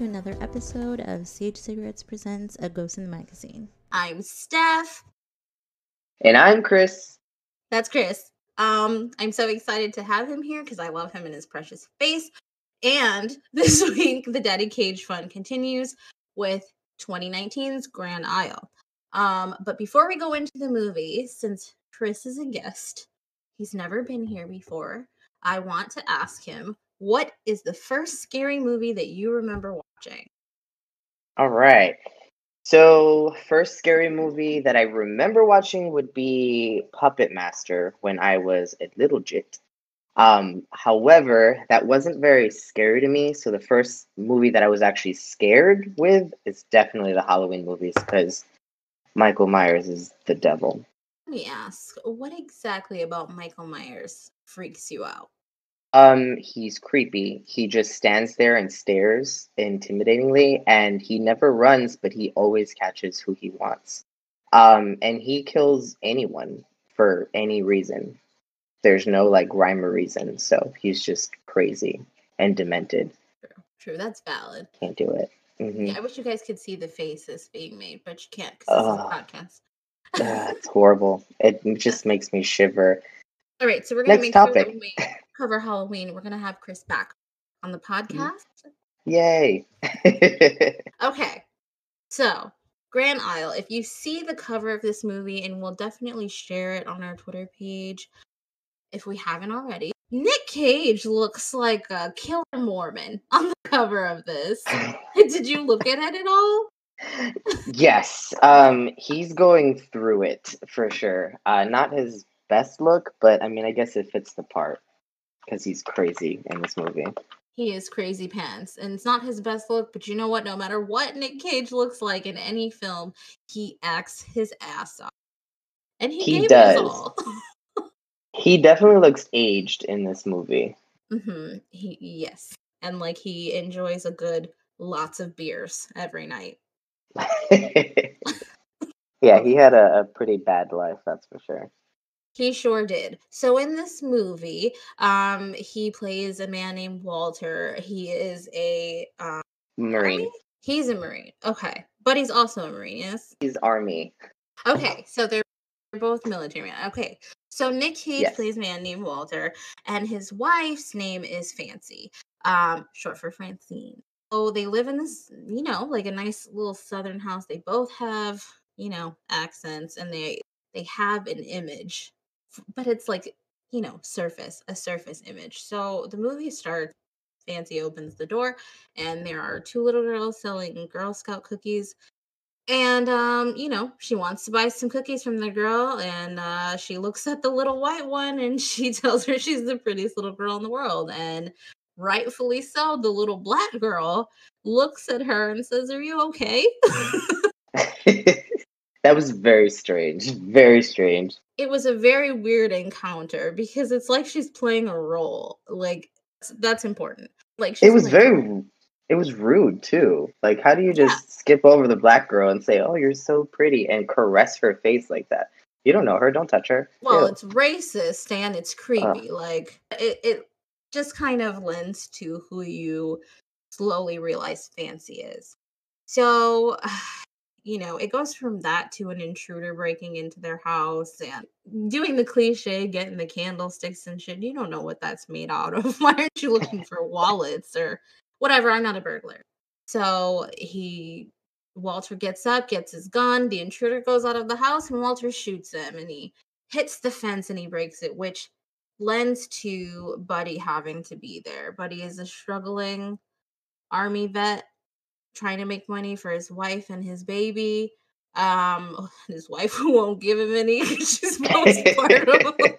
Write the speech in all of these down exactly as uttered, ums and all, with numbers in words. to another episode of C H Cigarettes Presents A Ghost in the Magazine. I'm Steph. And I'm Chris. That's Chris. Um, I'm so excited to have him here because I love him and his precious face. And this week, the Daddy Cage fun continues with twenty nineteen's Grand Isle. Um, but before we go into the movie, since Chris is a guest, he's never been here before, I want to ask him, what is the first scary movie that you remember watching? All right. So, first scary movie that I remember watching would be Puppet Master when I was a little jit. Um, however, that wasn't very scary to me. So, the first movie that I was actually scared with is definitely the Halloween movies because Michael Myers is the devil. Let me ask, what exactly about Michael Myers freaks you out? Um, he's creepy. He just stands there and stares intimidatingly, and he never runs, but he always catches who he wants. Um, and he kills anyone for any reason. There's no, like, rhyme or reason, so he's just crazy and demented. True, True. That's valid. Can't do it. Mm-hmm. Yeah, I wish you guys could see the faces being made, but you can't because it's a podcast. uh, it's horrible. It just makes me shiver. All right, so we're going to make topic. sure we cover Halloween. We're going to have Chris back on the podcast. Yay. Okay, so Grand Isle, if you see the cover of this movie, and we'll definitely share it on our Twitter page if we haven't already, Nick Cage looks like a killer Mormon on the cover of this. Did you look at it at all? Yes, um, he's going through it for sure. Uh, not his best look, but I mean, I guess it fits the part because he's crazy in this movie. He is crazy pants, and it's not his best look, but you know what? No matter what Nick Cage looks like in any film, he acts his ass off. And he, he gave does. Us all. He definitely looks aged in this movie. Mm-hmm. He, yes. And like he enjoys a good lots of beers every night. Yeah, he had a, a pretty bad life, that's for sure. He sure did. So in this movie, um, he plays a man named Walter. He is a um, Marine. Army? He's a Marine. Okay. But he's also a Marine, yes? He's Army. Okay. So they're both military men. Okay. So Nick Cage yes. plays a man named Walter, and his wife's name is Fancy, um, short for Francine. So they live in this, you know, like a nice little southern house. They both have, you know, accents, and they, they have an image. But it's like, you know, surface, a surface image. So the movie starts, Fancy opens the door, and there are two little girls selling Girl Scout cookies. And, um, you know, she wants to buy some cookies from the girl, and uh, she looks at the little white one, and she tells her she's the prettiest little girl in the world. And rightfully so, the little black girl looks at her and says, "Are you okay?" That was very strange. Very strange. It was a very weird encounter because it's like she's playing a role. Like that's important. Like she's it was very. A- it was rude too. Like, how do you just yeah. skip over the black girl and say, "Oh, you're so pretty," and caress her face like that? You don't know her. Don't touch her. Well, Ew. It's racist and it's creepy. Uh. Like it, it just kind of lends to who you slowly realize Fancy is. So. You know, it goes from that to an intruder breaking into their house and doing the cliche, getting the candlesticks and shit. You don't know what that's made out of. Why aren't you looking for wallets or whatever? I'm not a burglar. So he, Walter gets up, gets his gun. The intruder goes out of the house and Walter shoots him and he hits the fence and he breaks it, which lends to Buddy having to be there. Buddy is a struggling army vet, trying to make money for his wife and his baby. Um, his wife who won't give him any because she's postpartum.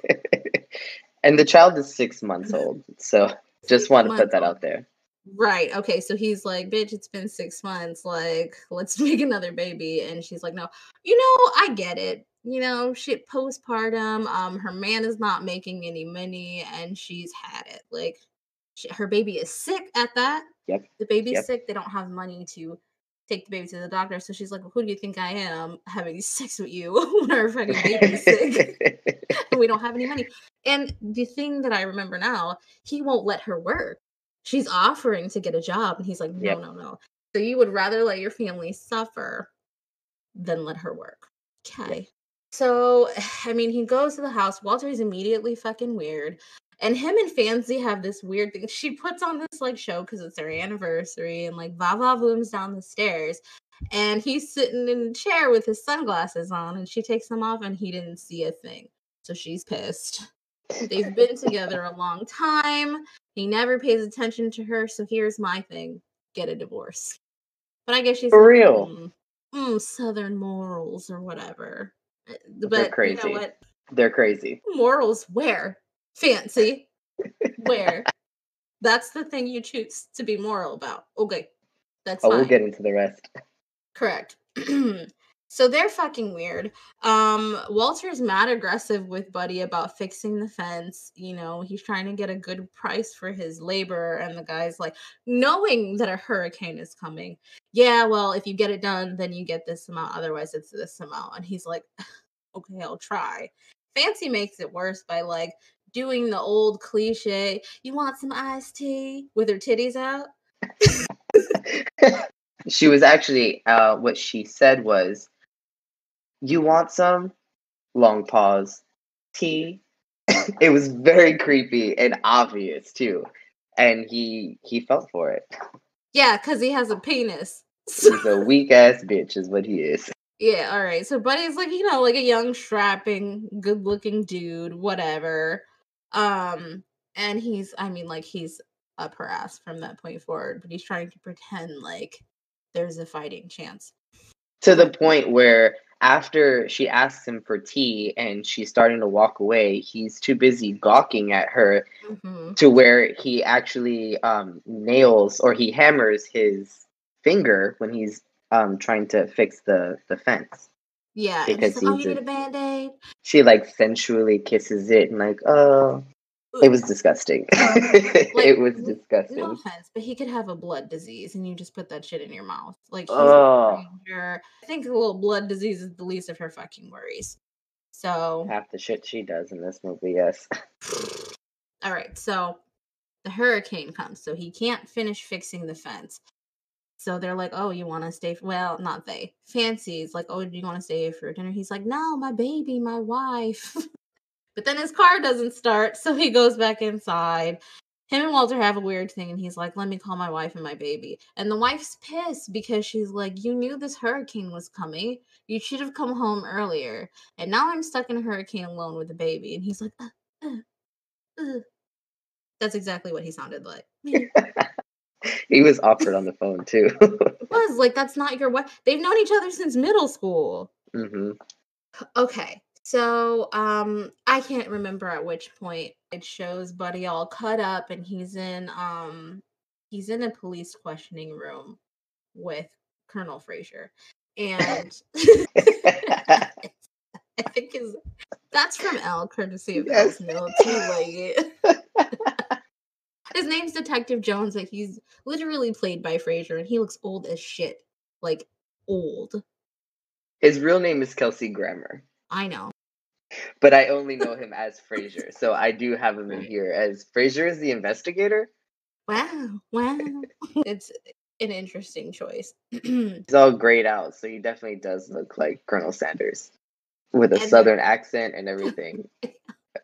And the child is six months old. So just want to put that out there. Right. Okay. So he's like, "Bitch, it's been six months. Like, let's make another baby." And she's like, "No, you know, I get it. You know, shit postpartum. Um, her man is not making any money and she's had it. Like, she, her baby is sick at that. Yep. The baby's yep. sick. They don't have money to take the baby to the doctor." So she's like, "Well, who do you think I am having sex with you when our fucking baby's sick and we don't have any money?" And the thing that I remember now, he won't let her work. she's offering to get a job, and he's like, no, yep. no, no. So you would rather let your family suffer than let her work. Okay. Yep. So, I mean, he goes to the house. Walter's immediately fucking weird. And him and Fancy have this weird thing. She puts on this, like, show because it's their anniversary, and, like, va-va booms down the stairs. And he's sitting in a chair with his sunglasses on, and she takes them off, and he didn't see a thing. So she's pissed. They've been together a long time. He never pays attention to her, so here's my thing. Get a divorce. But I guess she's for real. Mm, mm, Southern morals or whatever. But they're crazy. You know what? They're crazy. Morals where? Fancy. Where? That's the thing you choose to be moral about. Okay. That's oh, fine. We'll get into the rest. Correct. So they're fucking weird. Um, Walter's mad aggressive with Buddy about fixing the fence. You know, he's trying to get a good price for his labor. And the guy's like, knowing that a hurricane is coming. Yeah, well, if you get it done, then you get this amount. Otherwise, it's this amount. And he's like, okay, I'll try. Fancy makes it worse by, like, doing the old cliche, you want some iced tea? With her titties out? She was actually, uh, what she said was, you want some? Long pause. Tea? It was very creepy and obvious, too. And he he felt for it. Yeah, because he has a penis. He's a weak-ass bitch is what he is. Yeah, all right. So Buddy's like, you know, like a young, strapping, good-looking dude, whatever. Um, and he's, I mean, like, he's up her ass from that point forward. But he's trying to pretend like there's a fighting chance. To the point where after she asks him for tea and she's starting to walk away, he's too busy gawking at her mm-hmm. to where he actually um, nails or he hammers his finger when he's Um, trying to fix the, the fence. Yeah, because he's like, oh, you need a Band-Aid? She, like, sensually kisses it and, like, oh. It was disgusting. Uh, like, it was disgusting. No offense, but he could have a blood disease and you just put that shit in your mouth. Like, he's oh. a ranger. I think a little blood disease is the least of her fucking worries. So. Half the shit she does in this movie, yes. All right, so the hurricane comes, so he can't finish fixing the fence. So they're like, oh, you want to stay? For, well, not they. Fancy's like, oh, do you want to stay for dinner? He's like, no, my baby, my wife. But then his car doesn't start, so he goes back inside. Him and Walter have a weird thing, and he's like, let me call my wife and my baby. And the wife's pissed because she's like, you knew this hurricane was coming. You should have come home earlier. And now I'm stuck in a hurricane alone with the baby. And he's like, uh, uh, uh. That's exactly what he sounded like. He was awkward on the phone, too. It was. Like, that's not your wife. They've known each other since middle school. Mm-hmm. Okay. So, um, I can't remember at which point it shows Buddy all cut up, and he's in, um, he's in a police questioning room with Colonel Frasier. And I think is that's from Elle, courtesy of yes. Elle's too like his name's Detective Jones, like he's literally played by Frasier, and he looks old as shit. Like, old. His real name is Kelsey Grammer. I know. But I only know him as Frasier, so I do have him in here as Frasier is the investigator. Wow, wow. It's an interesting choice. He's all grayed out, so he definitely does look like Colonel Sanders. With a and southern then- accent and everything.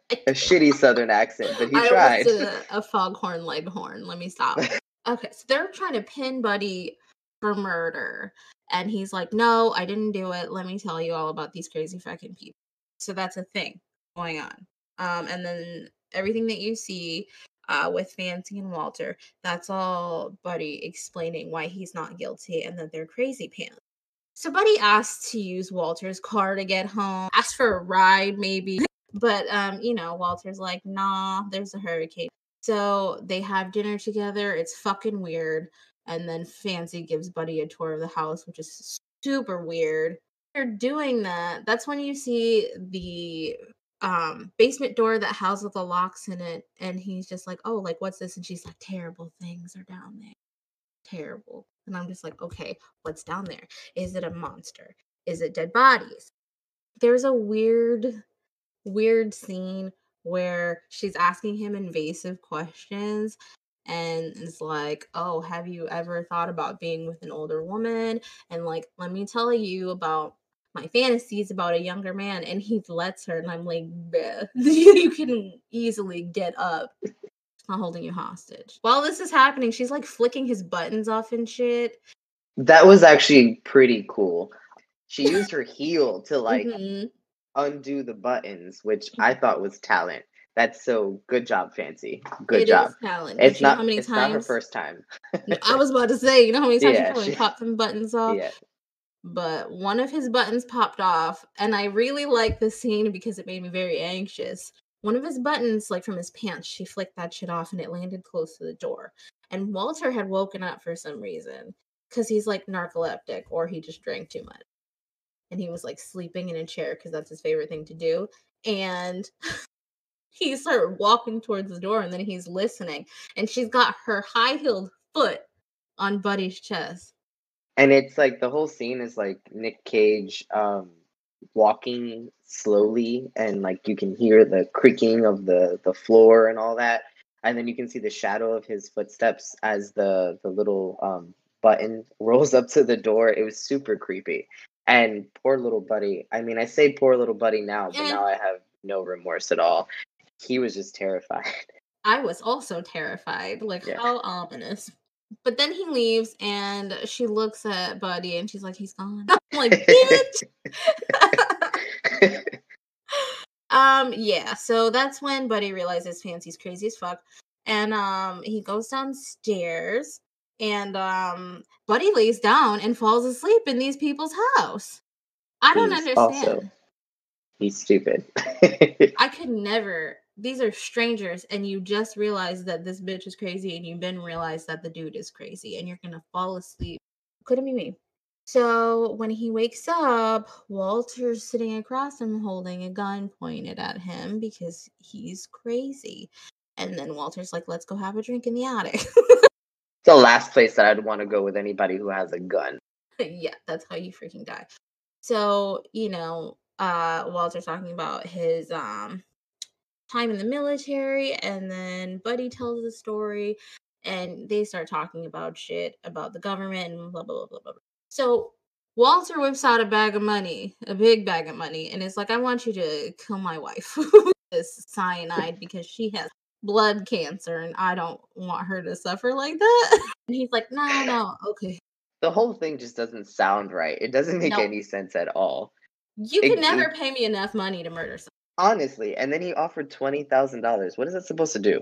A shitty southern accent, but he tried. I was a, a foghorn leghorn. Let me stop. Okay, so they're trying to pin Buddy for murder. And he's like, no, I didn't do it. Let me tell you all about these crazy fucking people. So that's a thing going on. Um, and then everything that you see uh, with Fancy and Walter, that's all Buddy explaining why he's not guilty and that they're crazy pants. So Buddy asks to use Walter's car to get home. Asks for a ride, maybe. But, um, you know, Walter's like, nah, there's a hurricane. So they have dinner together. It's fucking weird. And then Fancy gives Buddy a tour of the house, which is super weird. They're doing that. That's when you see the um, basement door that houses the locks in it. And he's just like, oh, like, what's this? And she's like, terrible things are down there. Terrible. And I'm just like, okay, what's down there? Is it a monster? Is it dead bodies? There's a weird... weird scene where she's asking him invasive questions and is like, oh, have you ever thought about being with an older woman? And like, let me tell you about my fantasies about a younger man. And he lets her, and I'm like, you can easily get up. It's not holding you hostage. While this is happening, she's like flicking his buttons off and shit. That was actually pretty cool. She used her heel to like mm-hmm. undo the buttons, which I thought was talent. That's so good job, Fancy. Good it job. Is talent. It's, not, how many it's times? Not her first time. I was about to say, you know how many times yeah, she probably she... popped some buttons off? Yeah. But one of his buttons popped off, and I really liked this scene because it made me very anxious. One of his buttons, like from his pants, she flicked that shit off, and it landed close to the door. And Walter had woken up for some reason because he's like narcoleptic or he just drank too much. And he was like sleeping in a chair because that's his favorite thing to do. And he started walking towards the door, and then he's listening. And she's got her high-heeled foot on Buddy's chest. And it's like the whole scene is like Nick Cage um, walking slowly, and like you can hear the creaking of the, the floor and all that. And then you can see the shadow of his footsteps as the, the little um, button rolls up to the door. It was super creepy. And poor little Buddy. I mean, I say poor little Buddy now, but and now I have no remorse at all. He was just terrified. I was also terrified. Like, yeah. How ominous. But then he leaves, and she looks at Buddy, and she's like, he's gone. I'm like, bitch! um, yeah, so that's when Buddy realizes Fancy's crazy as fuck. And um, he goes downstairs. And um, Buddy lays down and falls asleep in these people's house. I don't he's understand. Also, he's stupid. I could never. These are strangers, and you just realize that this bitch is crazy, and you then realize that the dude is crazy, and you're going to fall asleep. Couldn't be me. So when he wakes up, Walter's sitting across him holding a gun pointed at him because he's crazy. And then Walter's like, let's go have a drink in the attic. The last place that I'd want to go with anybody who has a gun. Yeah, that's how you freaking die. So, you know, uh, Walter's talking about his um, time in the military, and then Buddy tells the story, and they start talking about shit about the government and blah, blah, blah, blah, blah. So Walter whips out a bag of money, a big bag of money, and it's like, I want you to kill my wife with this cyanide because she has blood cancer, and I don't want her to suffer like that. And he's like, no, nah, no, okay. The whole thing just doesn't sound right. It doesn't make nope. any sense at all. You it, can never it, pay me enough money to murder someone. Honestly, and then he offered twenty thousand dollars. What is that supposed to do?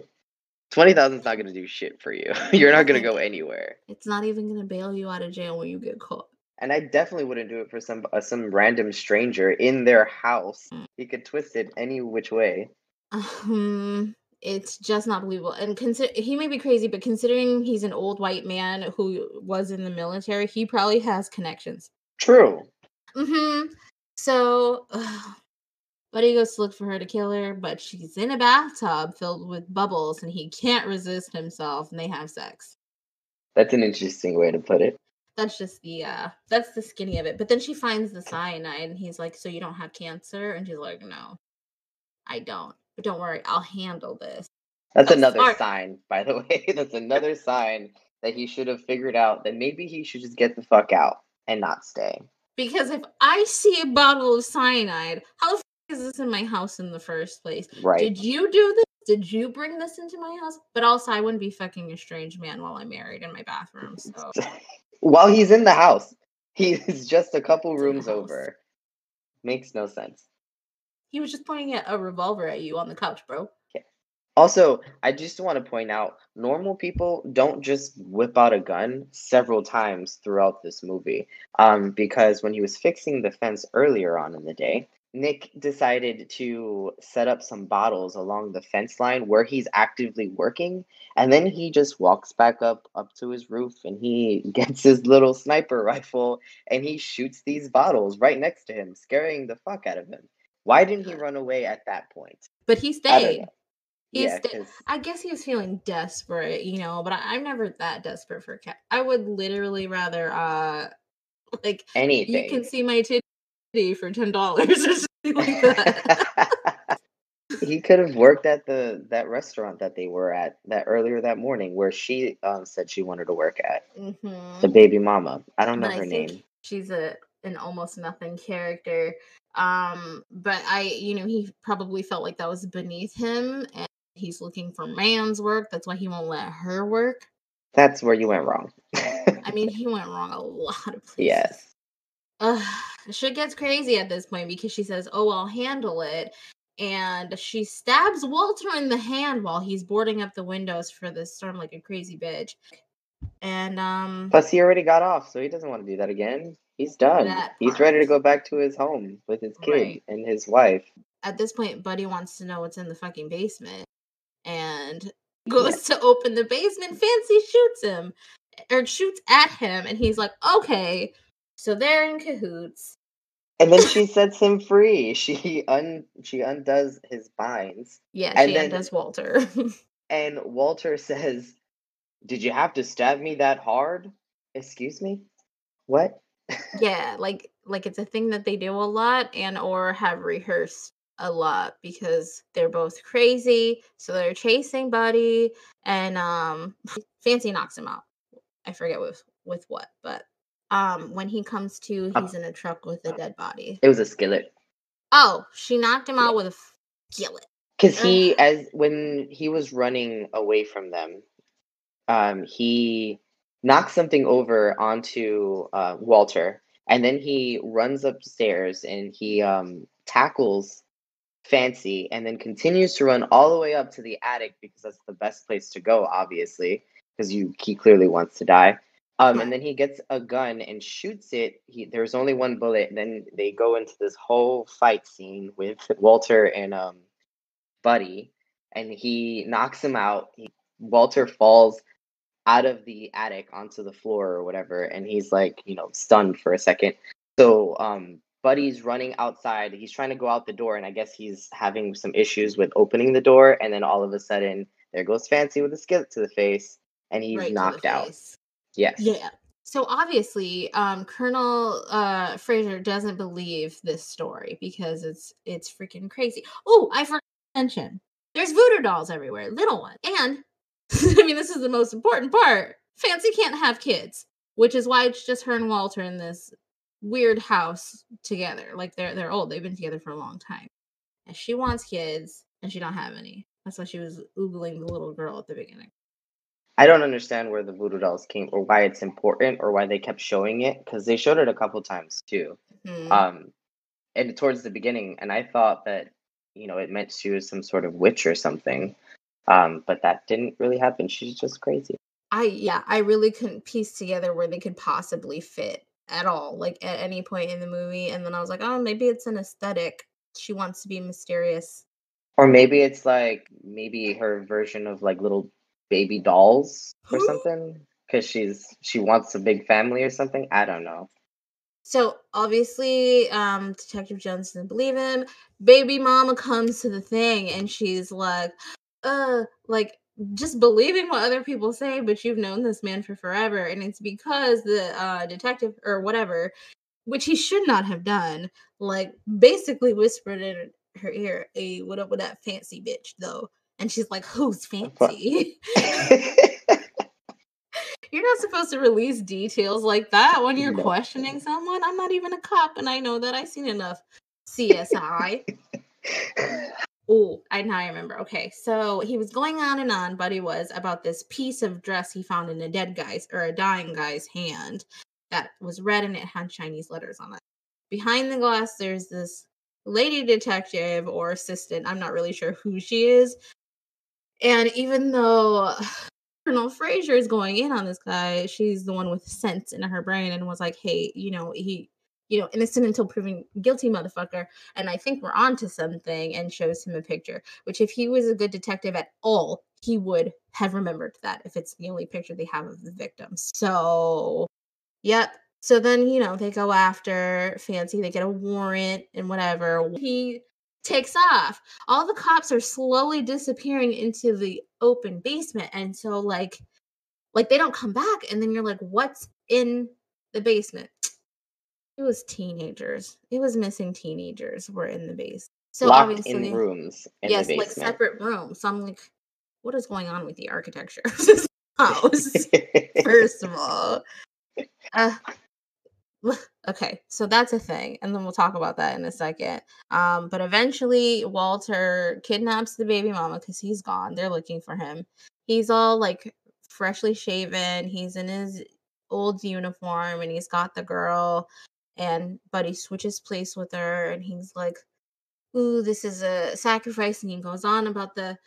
twenty thousand dollars is not going to do shit for you. You're not going to go anywhere. It's not even going to bail you out of jail when you get caught. And I definitely wouldn't do it for some uh, some random stranger in their house. Mm. He could twist it any which way. Um... It's just not believable. And consider he may be crazy, but considering he's an old white man who was in the military, he probably has connections. True. Mm-hmm. So, ugh. Buddy goes to look for her to kill her, but she's in a bathtub filled with bubbles, and he can't resist himself, and they have sex. That's an interesting way to put it. That's just the, uh, that's the skinny of it. But then she finds the cyanide, and he's like, so you don't have cancer? And she's like, no, I don't. But don't worry, I'll handle this. That's I'm another smart. sign, by the way. That's another sign that he should have figured out that maybe he should just get the fuck out and not stay. Because if I see a bottle of cyanide, how the fuck is this in my house in the first place? Right. Did you do this? Did you bring this into my house? But also, I wouldn't be fucking a strange man while I'm married in my bathroom. So while he's in the house. He's just a couple he's rooms over. Makes no sense. He was just pointing a revolver at you on the couch, bro. Yeah. Also, I just want to point out, normal people don't just whip out a gun several times throughout this movie. Um, because when he was fixing the fence earlier on in the day, Nick decided to set up some bottles along the fence line where he's actively working. And then he just walks back up, up to his roof, and he gets his little sniper rifle, and he shoots these bottles right next to him, scaring the fuck out of him. Why didn't he run away at that point? But he stayed. He yeah, stayed. I guess he was feeling desperate, you know, but I, I'm never that desperate for a cat. I would literally rather, uh, like, anything. You can see my titty for ten dollars or something like that. He could have worked at the that restaurant that they were at that earlier that morning where she um, said she wanted to work at. Mm-hmm. The baby mama. I don't know and her I name. Think she's a an almost nothing character. Um, but I, you know, he probably felt like that was beneath him and he's looking for man's work. That's why he won't let her work. That's where you went wrong. I mean, he went wrong a lot of places. Yes. Ugh, shit gets crazy at this point because she says, oh, I'll handle it. And she stabs Walter in the hand while he's boarding up the windows for this storm like a crazy bitch. And, um... plus, he already got off, so he doesn't want to do that again. He's done. He's ready to go back to his home with his kid right. and his wife. At this point, Buddy wants to know what's in the fucking basement. And goes yeah. to open the basement. Fancy shoots him. Or shoots at him. And he's like, okay. So they're in cahoots. And then she sets him free. She un she undoes his binds. Yeah, and she then, undoes Walter. And Walter says, did you have to stab me that hard? Excuse me? What? Yeah, like like it's a thing that they do a lot and or have rehearsed a lot because they're both crazy. So they're chasing Buddy and um Fancy knocks him out. I forget with with what, but um when he comes to, he's in a truck with a dead body. It was a skillet. Oh, she knocked him yeah. out with a skillet. Because he as when he was running away from them, um he knocks something over onto uh, Walter, and then he runs upstairs and he um, tackles Fancy and then continues to run all the way up to the attic because that's the best place to go, obviously, because you he clearly wants to die. Um, and then he gets a gun and shoots it. He, there's only one bullet, and then they go into this whole fight scene with Walter and um, Buddy, and he knocks him out. He, Walter falls out of the attic onto the floor or whatever, and he's like, you know, stunned for a second. So um, Buddy's running outside. He's trying to go out the door, and I guess he's having some issues with opening the door, and then all of a sudden, there goes Fancy with a skillet to the face, and he's right knocked out. Face. Yes. Yeah. So obviously, um, Colonel uh, Frasier doesn't believe this story because it's it's freaking crazy. Oh, I forgot to mention. There's voodoo dolls everywhere, little ones. And I mean, this is the most important part. Fancy can't have kids, which is why it's just her and Walter in this weird house together. Like, they're they're old. They've been together for a long time. And she wants kids, and she don't have any. That's why she was oogling the little girl at the beginning. I don't understand where the voodoo dolls came or why it's important or why they kept showing it, because they showed it a couple times, too. Mm-hmm. Um, and towards the beginning, and I thought that, you know, it meant she was some sort of witch or something. Um, but that didn't really happen. She's just crazy. I, yeah, I really couldn't piece together where they could possibly fit at all, like at any point in the movie. And then I was like, oh, maybe it's an aesthetic. She wants to be mysterious. Or maybe it's like, maybe her version of like little baby dolls or something. Because she's, she wants a big family or something. I don't know. So obviously, um, Detective Jones didn't believe him. Baby mama comes to the thing and she's like, Uh, like just believing what other people say, but you've known this man for forever, and it's because the uh, detective or whatever, which he should not have done, like basically whispered in her ear, "Hey, what up with that Fancy bitch, though?" And she's like, "Who's Fancy?" You're not supposed to release details like that when you're no. questioning someone. I'm not even a cop, and I know that. I've seen enough C S I. Oh, I now remember. Okay, so he was going on and on, Buddy was, about this piece of dress he found in a dead guy's or a dying guy's hand that was red and it had Chinese letters on it. Behind the glass, there's this lady detective or assistant. I'm not really sure who she is. And even though Colonel Frasier is going in on this guy, she's the one with sense in her brain and was like, hey, you know, he... you know, innocent until proven guilty, motherfucker. And I think we're on to something, and shows him a picture, which if he was a good detective at all, he would have remembered that if it's the only picture they have of the victim. So, yep. So then, you know, they go after Fancy. They get a warrant and whatever. He takes off. All the cops are slowly disappearing into the open basement. And so, like, like they don't come back. And then you're like, what's in the basement? It was teenagers. It was missing teenagers were in the base. So locked obviously, in rooms. In yes, the like separate rooms. So I'm like, what is going on with the architecture of this house? First of all. Uh, okay, so that's a thing. And then we'll talk about that in a second. Um, but eventually, Walter kidnaps the baby mama because he's gone. They're looking for him. He's all like freshly shaven. He's in his old uniform and he's got the girl. And Buddy switches place with her and he's like, ooh, this is a sacrifice. And he goes on about the,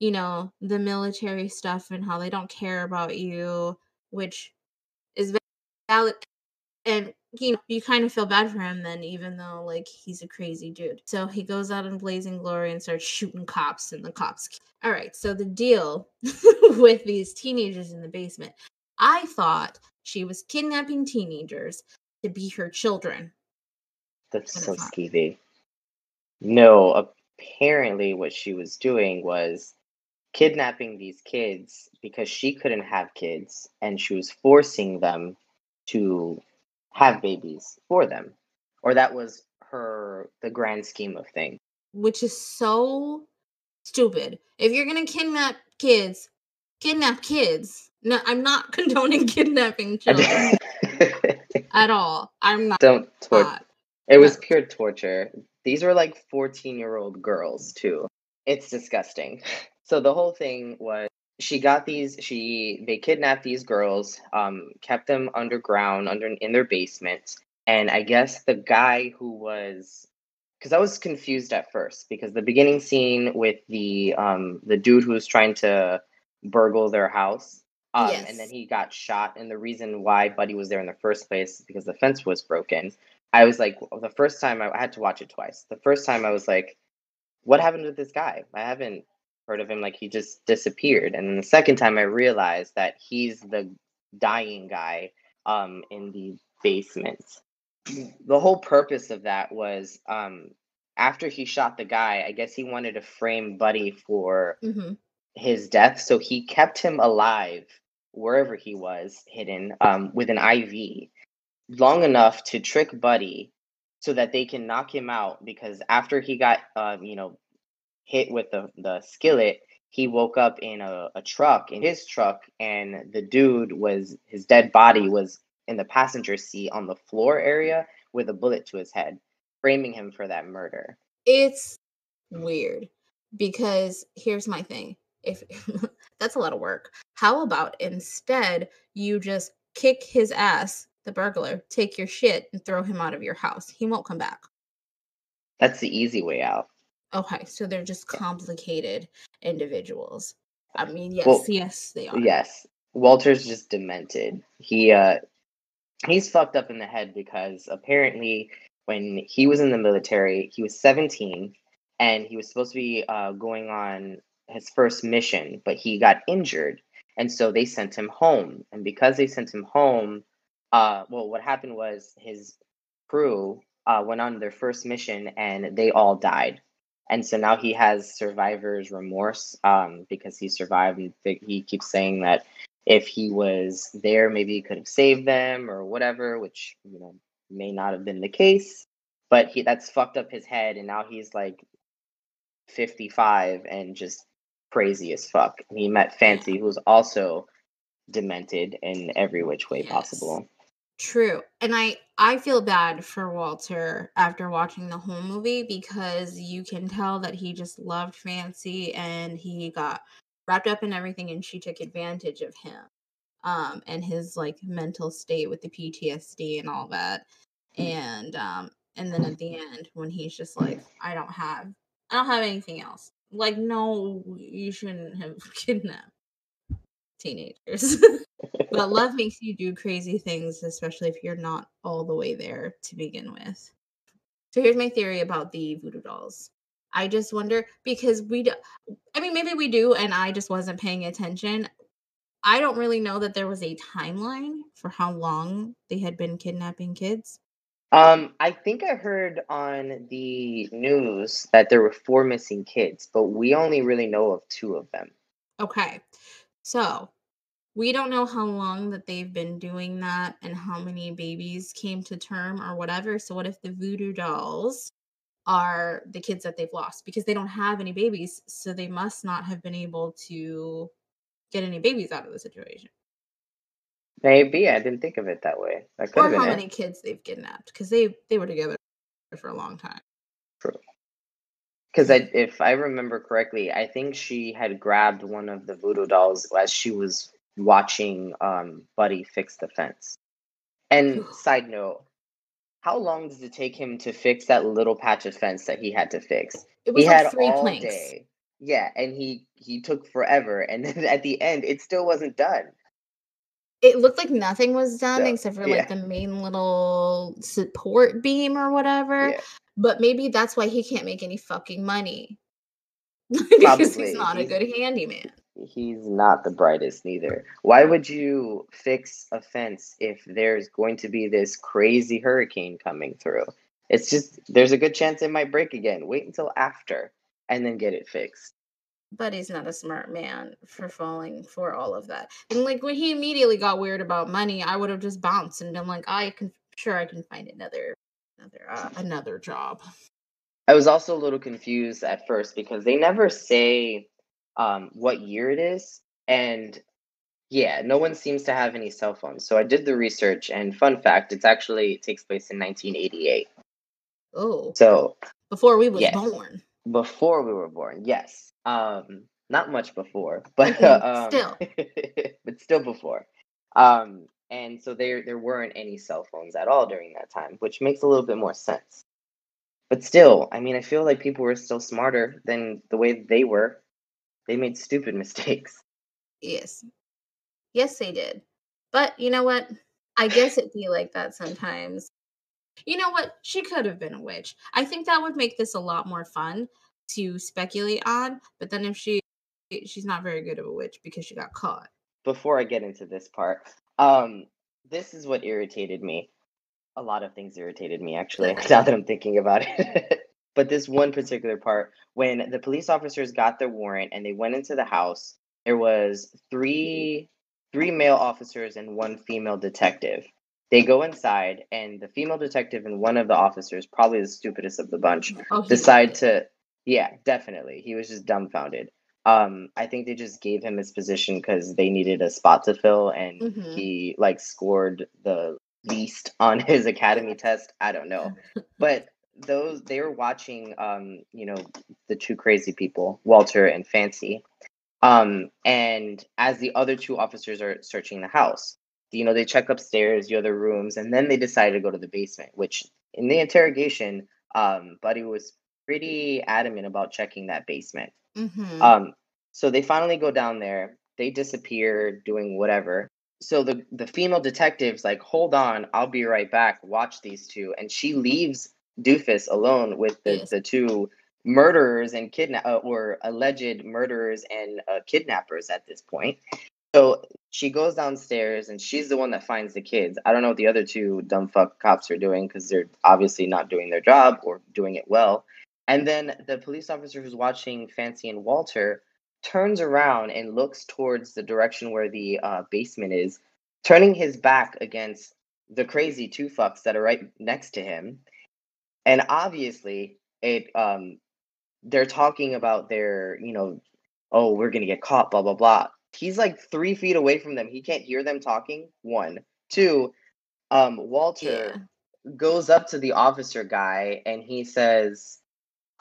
you know, the military stuff and how they don't care about you, which is valid. And, you know, you kind of feel bad for him then, even though, like, he's a crazy dude. So he goes out in blazing glory and starts shooting cops, and the cops. All right, so the deal with these teenagers in the basement. I thought she was kidnapping teenagers to be her children. That's so skeevy. No, apparently what she was doing was kidnapping these kids because she couldn't have kids, and she was forcing them to have babies for them. Or that was her, the grand scheme of things. Which is so stupid. If you're going to kidnap kids, kidnap kids. No, I'm not condoning kidnapping children at all. I'm not. Don't torture. It was pure torture. These were like fourteen-year-old girls, too. It's disgusting. So the whole thing was she got these, she, they kidnapped these girls, um, kept them underground, under in their basement. And I guess the guy who was, because I was confused at first, because the beginning scene with the, um, the dude who was trying to burgle their house, um, yes. and then he got shot. And the reason why Buddy was there in the first place is because the fence was broken. I was like, the first time I, I had to watch it twice. The first time I was like, what happened with this guy? I haven't heard of him. Like, he just disappeared. And then the second time I realized that he's the dying guy um, in the basement. The whole purpose of that was um, after he shot the guy, I guess he wanted to frame Buddy for mm-hmm. his death. So he kept him alive wherever he was hidden um, with an I V. Long enough to trick Buddy so that they can knock him out, because after he got, um, you know, hit with the, the skillet, he woke up in a, a truck, in his truck, and the dude was, his dead body was in the passenger seat on the floor area with a bullet to his head, framing him for that murder. It's weird, because here's my thing. If that's a lot of work. How about instead you just kick his ass, the burglar, take your shit and throw him out of your house. He won't come back. That's the easy way out. Okay, so they're just complicated individuals. I mean, yes, well, yes, they are. Yes. Walter's just demented. He uh he's fucked up in the head, because apparently when he was in the military, he was seventeen and he was supposed to be uh going on his first mission, but he got injured, and so they sent him home. And because they sent him home, Uh, well, what happened was his crew uh, went on their first mission and they all died. And so now he has survivor's remorse um, because he survived. And th- he keeps saying that if he was there, maybe he could have saved them or whatever, which, you know, may not have been the case. But he, that's fucked up his head. And now he's like fifty-five and just crazy as fuck. And he met Fancy, who's also demented in every which way yes. possible. True. And I, I feel bad for Walter after watching the whole movie, because you can tell that he just loved Fancy and he got wrapped up in everything, and she took advantage of him um, and his like mental state with the P T S D and all that. And um, and then at the end when he's just like, I don't have, I don't have anything else. Like, no, you shouldn't have kidnapped teenagers. But love makes you do crazy things, especially if you're not all the way there to begin with. So here's my theory about the voodoo dolls. I just wonder, because we do, I mean, maybe we do, and I just wasn't paying attention. I don't really know that there was a timeline for how long they had been kidnapping kids. Um, I think I heard on the news that there were four missing kids, but we only really know of two of them. Okay. So, we don't know how long that they've been doing that and how many babies came to term or whatever. So what if the voodoo dolls are the kids that they've lost, because they don't have any babies, so they must not have been able to get any babies out of the situation. Maybe. I didn't think of it that way. That could or have been how it. Many kids they've kidnapped, because they, they were together for a long time. True. Because if I remember correctly, I think she had grabbed one of the voodoo dolls as she was watching um, Buddy fix the fence. And side note, how long does it take him to fix that little patch of fence that he had to fix? It was he like had three all planks. Day. Yeah, and he, he took forever. And then at the end, it still wasn't done. It looked like nothing was done so, except for yeah. like the main little support beam or whatever. Yeah. But maybe that's why he can't make any fucking money. Because he's not he's, a good handyman. He's not the brightest neither. Why would you fix a fence if there's going to be this crazy hurricane coming through? It's just, there's a good chance it might break again. Wait until after and then get it fixed. But he's not a smart man for falling for all of that. And like when he immediately got weird about money, I would have just bounced and been like, I can, sure I can find another. Another, uh, another job. I was also a little confused at first because they never say um, what year it is. And yeah, no one seems to have any cell phones. So I did the research and fun fact, it's actually, it takes place in nineteen eighty-eight. Oh. So. Before we was yes, born. Before we were born, yes. Um, not much before, but. Okay, um, still. But still before. Um. And so there there weren't any cell phones at all during that time, which makes a little bit more sense. But still, I mean, I feel like people were still smarter than the way they were. They made stupid mistakes. Yes. Yes, they did. But you know what? I guess it'd be like that sometimes. You know what? She could have been a witch. I think that would make this a lot more fun to speculate on. But then if she she's not very good of a witch because she got caught. Before I get into this part... Um, this is what irritated me. A lot of things irritated me, actually, now that I'm thinking about it. But this one particular part, when the police officers got their warrant and they went into the house, there was three three male officers and one female detective. They go inside, and the female detective and one of the officers, probably the stupidest of the bunch, oh, decide to... Yeah, definitely. He was just dumbfounded. Um, I think they just gave him his position because they needed a spot to fill, and mm-hmm. he, like, scored the least on his academy test. I don't know. But those, they were watching, um, you know, the two crazy people, Walter and Fancy, um, and as the other two officers are searching the house, you know, they check upstairs, the other rooms, and then they decide to go to the basement, which, in the interrogation, um, Buddy was pretty adamant about checking that basement. Mm-hmm. Um, so they finally go down there, they disappear doing whatever. So the, the female detective's like, hold on, I'll be right back. Watch these two. And she leaves Doofus alone with the, yes. the two murderers and kidna- uh, or alleged murderers and uh, kidnappers at this point. So she goes downstairs and she's the one that finds the kids. I don't know what the other two dumb fuck cops are doing because they're obviously not doing their job or doing it well. And then the police officer who's watching Fancy and Walter turns around and looks towards the direction where the uh, basement is, turning his back against the crazy two fucks that are right next to him. And obviously, it um, they're talking about their, you know, oh, we're going to get caught, blah, blah, blah. He's like three feet away from them. He can't hear them talking. One. Two, um, Walter yeah. goes up to the officer guy and he says...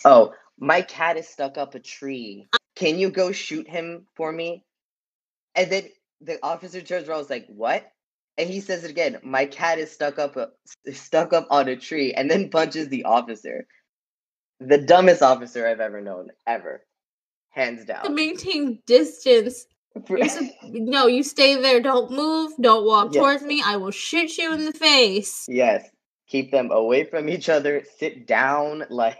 Oh, my cat is stuck up a tree. Can you go shoot him for me? And then the officer turns around and is like, what? And he says it again. My cat is stuck up a, stuck up on a tree, and then punches the officer. The dumbest officer I've ever known, ever. Hands down. To maintain distance. A, no, you stay there. Don't move. Don't walk yes. towards me. I will shoot you in the face. Yes. Keep them away from each other. Sit down. Like...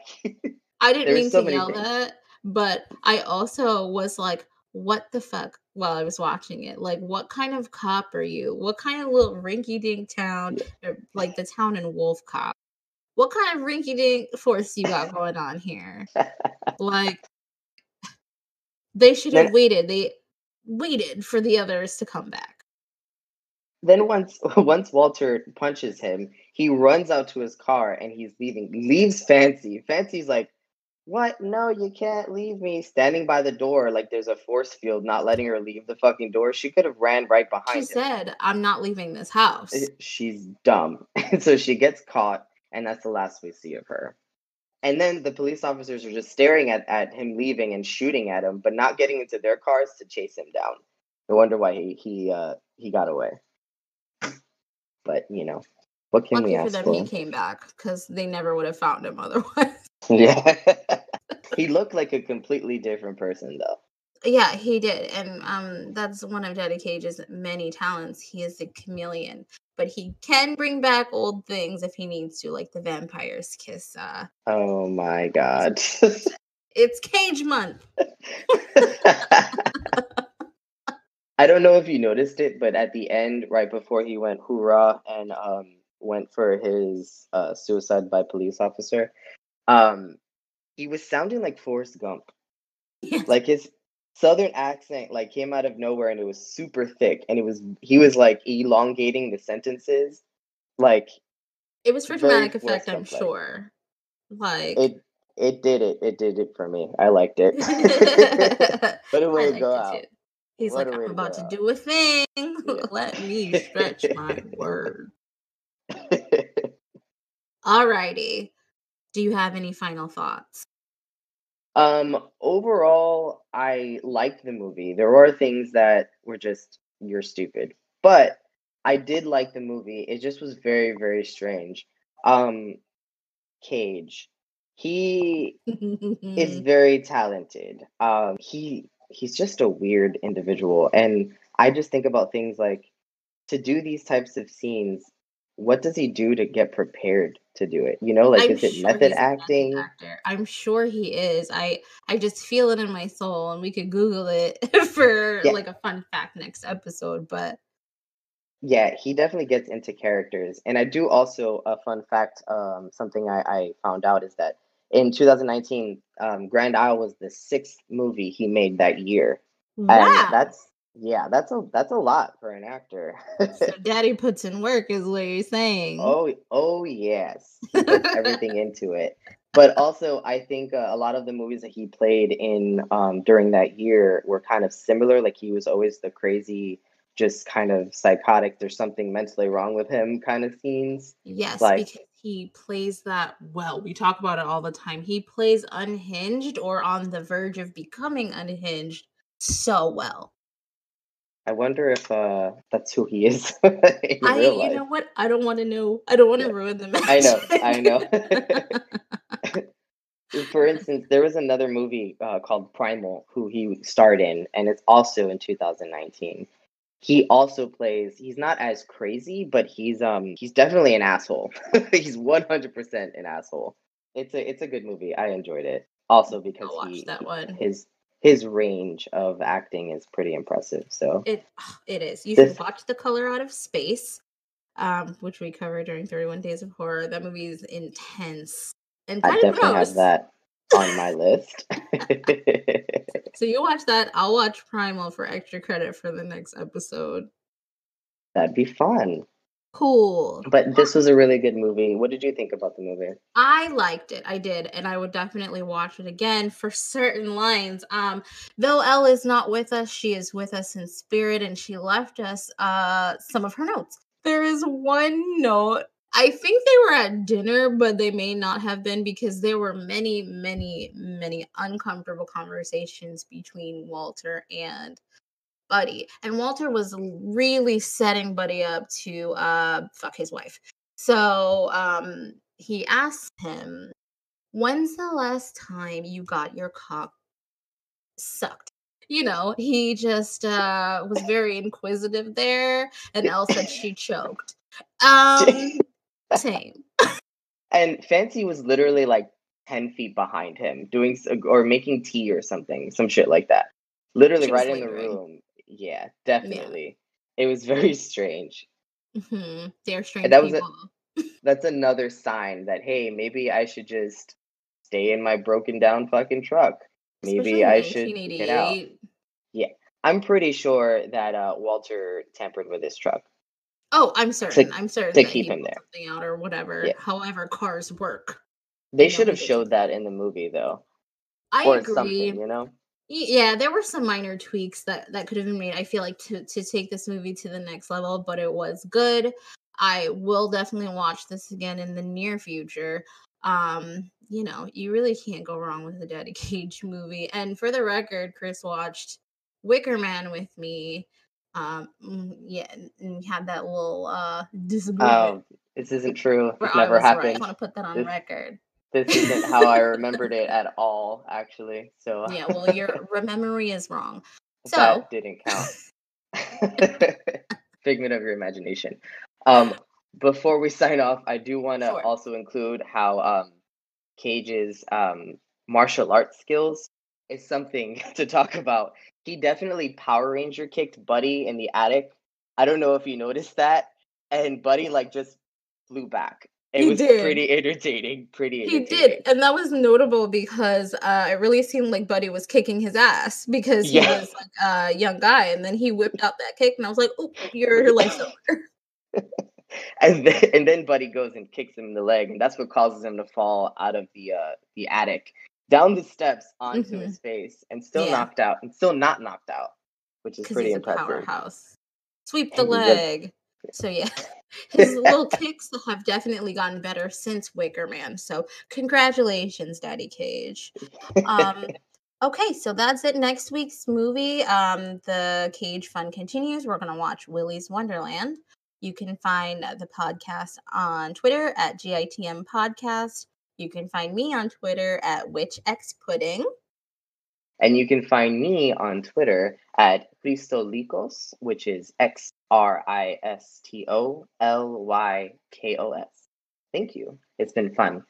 I didn't mean to yell that, but I also was like, what the fuck, while I was watching it? Like, what kind of cop are you? What kind of little rinky-dink town, or like the town in Wolf Cop? What kind of rinky-dink force you got going on here? Like, they should have waited. They waited for the others to come back. Then once once Walter punches him, he runs out to his car and he's leaving. Leaves Fancy. Fancy's like, what? No, you can't leave me. Standing by the door like there's a force field not letting her leave the fucking door. She could have ran right behind him. She said, I'm not leaving this house. She's dumb. And so she gets caught, and that's the last we see of her. And then the police officers are just staring at, at him leaving and shooting at him, but not getting into their cars to chase him down. No wonder why he he uh, he got away. But, you know, what can Lucky we ask for? Lucky for them, he came back, because they never would have found him otherwise. Yeah. He looked like a completely different person, though. Yeah, he did. And um, that's one of Daddy Cage's many talents. He is a chameleon. But he can bring back old things if he needs to, like the vampire's kiss. Uh, oh, my God. It's Cage Month. I don't know if you noticed it, but at the end, right before he went hoorah and um, went for his uh, suicide by police officer, um, he was sounding like Forrest Gump. Yeah. Like his southern accent like came out of nowhere, and it was super thick. And it was he was like elongating the sentences, like it was for dramatic effect, I'm sure. Like it, it did it, it did it for me. I liked it. But it would go out. Too. He's what like, I'm about to do a thing. Yeah. Let me stretch my word. Alrighty. Do you have any final thoughts? Um, overall, I liked the movie. There were things that were just, you're stupid. But I did like the movie. It just was very, very strange. Um, Cage. He is very talented. Um, he... He's just a weird individual. And I just think about things like, to do these types of scenes, what does he do to get prepared to do it? You know, like, I'm is it sure method acting? Method I'm sure he is. I, I just feel it in my soul, and we could Google it for yeah. like a fun fact next episode. But yeah, he definitely gets into characters. And I do also, a fun fact, um, something I, I found out is that in two thousand nineteen, um, Grand Isle was the sixth movie he made that year. Wow. And that's, yeah, that's a that's a lot for an actor. So Daddy puts in work is what you're saying. Oh, oh yes. He puts everything into it. But also, I think uh, a lot of the movies that he played in um, during that year were kind of similar. Like, he was always the crazy, just kind of psychotic, there's something mentally wrong with him kind of scenes. Yes, like, because he plays that well. We talk about it all the time. He plays unhinged or on the verge of becoming unhinged so well. I wonder if uh, that's who he is. in I, real life. You know what? I don't want to know. I don't want to yeah. ruin the magic. I know. I know. For instance, there was another movie uh, called Primal, who he starred in, and it's also in two thousand nineteen. He also plays, he's not as crazy, but he's um he's definitely an asshole. He's one hundred percent an asshole. It's a it's a good movie. I enjoyed it. Also because he, that one. his his range of acting is pretty impressive. So It it is. You this, should watch The Color Out of Space, um which we covered during thirty-one Days of Horror. That movie is intense. And I definitely gross. have that on my list. So you watch that. I'll watch Primal for extra credit for the next episode. That'd be fun. Cool. But this was a really good movie. What did you think about the movie? I liked it. I did. And I would definitely watch it again for certain lines. Um, though Elle is not with us, she is with us in spirit, and she left us uh, some of her notes. There is one note. I think they were at dinner, but they may not have been, because there were many, many, many uncomfortable conversations between Walter and Buddy. And Walter was really setting Buddy up to uh, fuck his wife. So um, he asked him, when's the last time you got your cock sucked? You know, he just uh, was very inquisitive there. And Elle said she choked. Um... Same. And Fancy was literally like ten feet behind him doing or making tea or something, some shit like that. Literally right in the room. Yeah, definitely. Yeah. It was very strange. Mm-hmm. They're strange and that people. Was a, that's another sign that, hey, maybe I should just stay in my broken down fucking truck. Maybe I should get out. Yeah. I'm pretty sure that uh, Walter tampered with his truck. Oh, I'm certain. To, I'm certain to that keep him there, something out or whatever. Yeah. However, cars work. They you should know, have showed that in the movie, though. I or agree. Something, you know. Yeah, there were some minor tweaks that, that could have been made, I feel like, to, to take this movie to the next level, but it was good. I will definitely watch this again in the near future. Um, you know, you really can't go wrong with the Daddy Cage movie. And for the record, Chris watched Wicker Man with me. Um, yeah, and had that little uh, disagreement. Oh, this isn't true. It's never happened. Right. I want to put that on this- record. This isn't how I remembered it at all, actually. So yeah, well, your memory is wrong. So that didn't count. Figment of your imagination. Um, before we sign off, I do want to sure. also include how um, Cage's um, martial arts skills is something to talk about. He definitely Power Ranger kicked Buddy in the attic. I don't know if you noticed that, and Buddy like just flew back. It he was did. pretty entertaining, pretty entertaining. He did, and that was notable because uh, it really seemed like Buddy was kicking his ass because he yeah. was like a young guy, and then he whipped out that kick, and I was like, oh, your life's over. and, then, and then Buddy goes and kicks him in the leg, and that's what causes him to fall out of the uh, the attic, down the steps, onto mm-hmm. his face, and still yeah. knocked out, and still not knocked out, which is pretty he's impressive. A powerhouse. Sweep the and leg. So yeah, his little kicks have definitely gotten better since Wicker Man. So congratulations, Daddy Cage. Um, okay, so that's it. Next week's movie, um, the Cage fun continues. We're going to watch Willy's Wonderland. You can find the podcast on Twitter at G I T M Podcast. You can find me on Twitter at WitchXPudding. And you can find me on Twitter at Christolikos, which is X R I S T O L Y K O S. Thank you. It's been fun.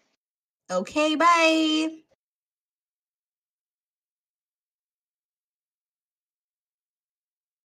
Okay, bye.